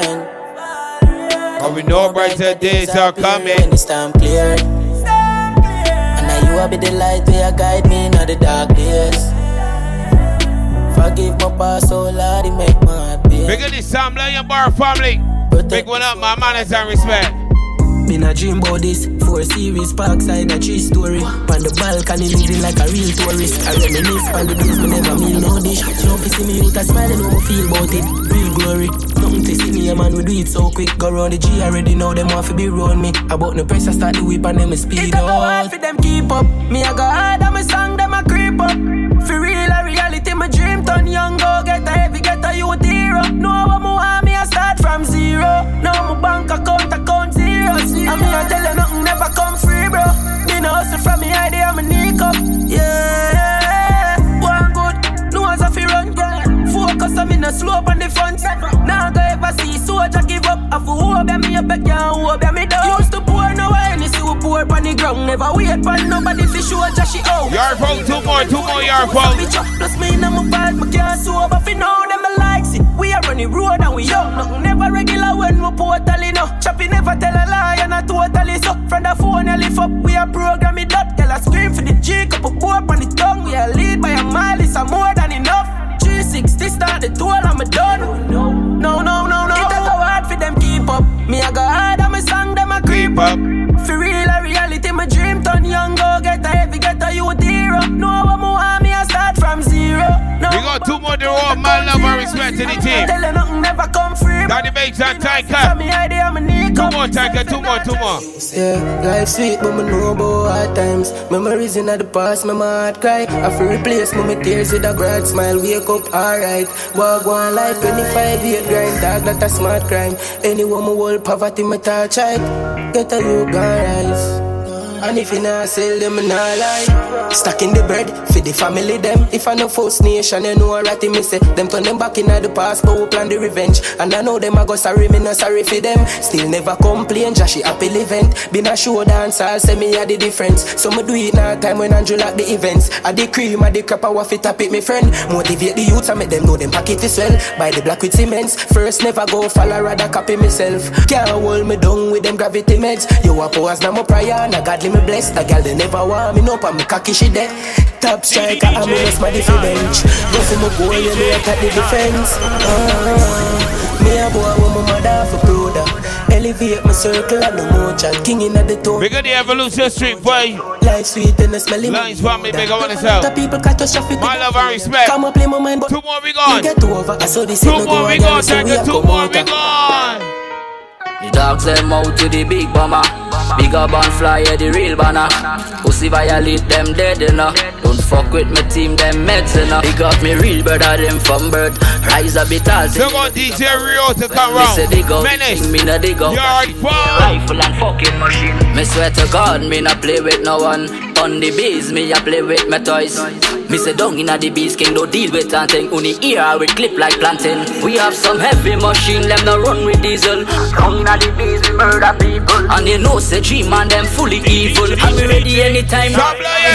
jailer. Cause we know brighter days are coming. When it's time clear. And now you will be the light where you guide me, not the dark days. yes. Forgive my past, so Lord, it make my heart beat. Big up this Sam Lion Bar family. Big one up, my manners and respect. Been a dream about this, four series, parkside, a tree story. On the balcony, living like a real tourist. I reminisce on the days, me never meal no dish. Love to see me out a smile, no feel about it. Real glory, nothing to see me, a man, we do it so quick. Go round the G, already know them want to be round me. About the press, I start to whip and them speed it up. It a go hard for them keep up. Me I go hard on my song, them a creep up. For real, a reality, my dream turn young, go get a heavy, get a youth hero. Know what more want me, I start from zero. Now my bank account, account zero. I'm not telling nothing, never come free, bro. They know hustle from me, I am a up. Yeah, one good, no one's a fear run, girl. Focus, I'm in a slope on the front. Now I go ever see soldier give up. I feel hope that me up again, hope that me down. Used to pour, now I only see who pour on the ground. Never wait for nobody to show that she out. Yard phone, two more, two more yard phone. Plus me, now my bad, my can't sober. If you know them, I likes it. We are on the road and we young. Nothing never regular when we portally now. Choppy never tell a lie and I totally so. From the phone I lift up, we are programming that. Tell a scream for the G, cup of hope on the tongue. We are lead by a mile, it's a more than enough. three sixty start the tour and I'm done. No, no, no, no, no. It a go hard for them keep up. Me I go hard and my song them a creep up. For real a reality, my dream turn young. Go get a heavy, get a youth hero. No one more want me, I start from zero. We got two more to roll, my love and respect to the team. Daddy Bakes and Tanker. Two more Tanker, two more, two more. Yeah, life's sweet, but I know about hard times. Memories in the past, my heart cry. I feel replaced, my tears with a bright smile. Wake up, alright. Walk one life, twenty-five year grind. Dog, that's a smart crime. Anyone, my whole poverty, my touch right. Get a you, guys. And if you not sell them, I not lie. Stacking the bread, feed the family them. If I know First Nation, you know I ratty me say. Them turn them back in the past, but we plan the revenge. And I know them I go sorry, me not sorry for them. Still never complain, Joshy happy event. Been a show dancer, I'll say me a the difference. So me do it now time when Andrew like the events. I the cream, I the crap, I waffle tap it, me friend. Motivate the youths, I make them know them packet is well. Buy the black with cements. First never go follow, rather copy myself. Can't hold me down with them gravity meds. You a pause, now my prayer, and I godly me blessed, a girl they never want me no, but me cocky she dead. Top striker, I'm lost my different bench. Go for my goal, you know I the defense. Ah, me a boy with my mother for brother. Elevate my circle and the motion. King in the tone. Bigger the evolution street boy. Life sweet and the smelly. Lines for me, bigger one itself. My love and respect. Come and play my mind, but two more we gone. Two more we gone, Tanker, two more we gone. The dogs them out to the big bomber. Bigger band flyer, the real banner. Pussy violate them dead enough. Don't fuck with my team, them meds enough. They got me real brother, them from birth. Rise a bit as they got D J Rio to come round. Me say they go, me na they go. Rifle and fucking machine. Me swear to God, me na play with no one. On the bees, me a play with my toys. Me say down inna the beast king, don't deal with planting. Only ear I will clip like planting. We have some heavy machine, them no run with diesel. Down inna the beast, we murder people. And they know say dream man them fully evil. I'm ready anytime.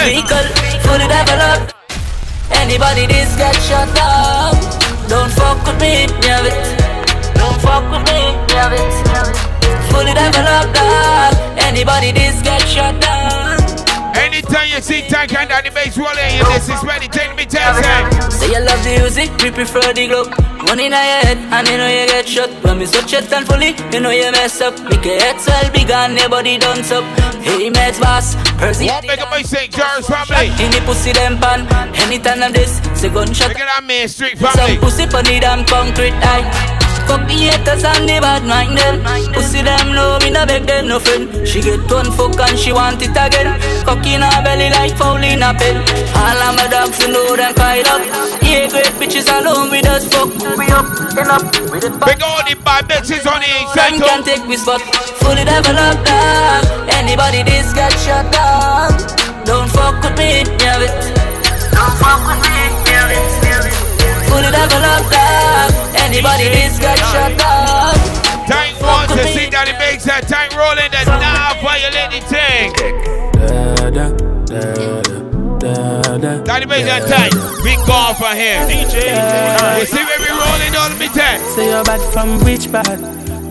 Vehicle fully developed. Anybody this get shut up. Don't fuck with me, yeah it. Don't fuck with me, yeah it. Fully developed up. Anybody this get shut up. Anytime you see Tank and the bass rolling, this is ready, take me tell time. Say you love the music, we prefer the globe. One in your head, and you know you get shot. When me such it and fully, you know you mess up. Make your head swell big and your body done up. Hey, meds boss, Percy. Make a mistake, Charles family. In the pussy them pan, anytime I'm this, say gunshot. Look at that main street family. Some pussy pon the damn concrete eye. Fuck the haters and the bad mind them. Pussy them low, me no beg them nothing. She get one fuck and she want it again. Cocky in her belly like foul in a pen. All of my dogs you know them pile up. Yeah, great bitches alone with us fuck. We up, then up, with it back. Big all the bad bitches on the inside too. Them can take me spot. Fully developed dog. Anybody this got shut down. Don't fuck with me, yeah it. Don't fuck with me, yeah it. Fully developed up. Anybody this got shut up. Tank wants to see that it makes that tank rolling. That's now violate the tank. That it makes that tank. Big ball for him. D J. You see where we rolling on the tank. Say you're bad from which part?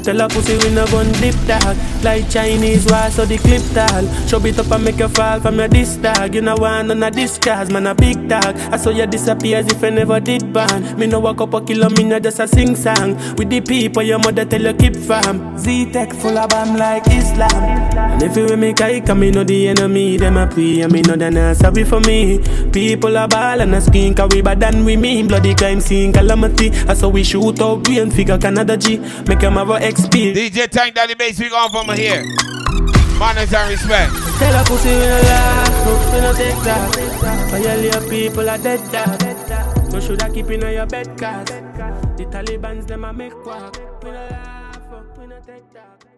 Tell a pussy we no gon' dip dog. Like Chinese wise so the clip tall. Show it up and make you fall from your disc tag. You no want none of this cause man a big dog. I saw you disappear as if I never did ban. Me no walk up a kilo, me no just a sing song. With the people your mother tell you keep fam. Z-Tech full of bam like Islam. And if you make a hike, me know the enemy. Them a pray and me know they not sorry for me. People a ball and a skin cause we bad than we mean. Bloody crime scene calamity. I saw we shoot out green figure Canada G. Make them have a X P. D J Tank that the bass we gone from here. Manners and respect. Tell a pussy we no laugh, we no take that. All your people are dead that. No shoulda keep in your bed cause the Taliban's them a make quack. We no laugh, we no take that.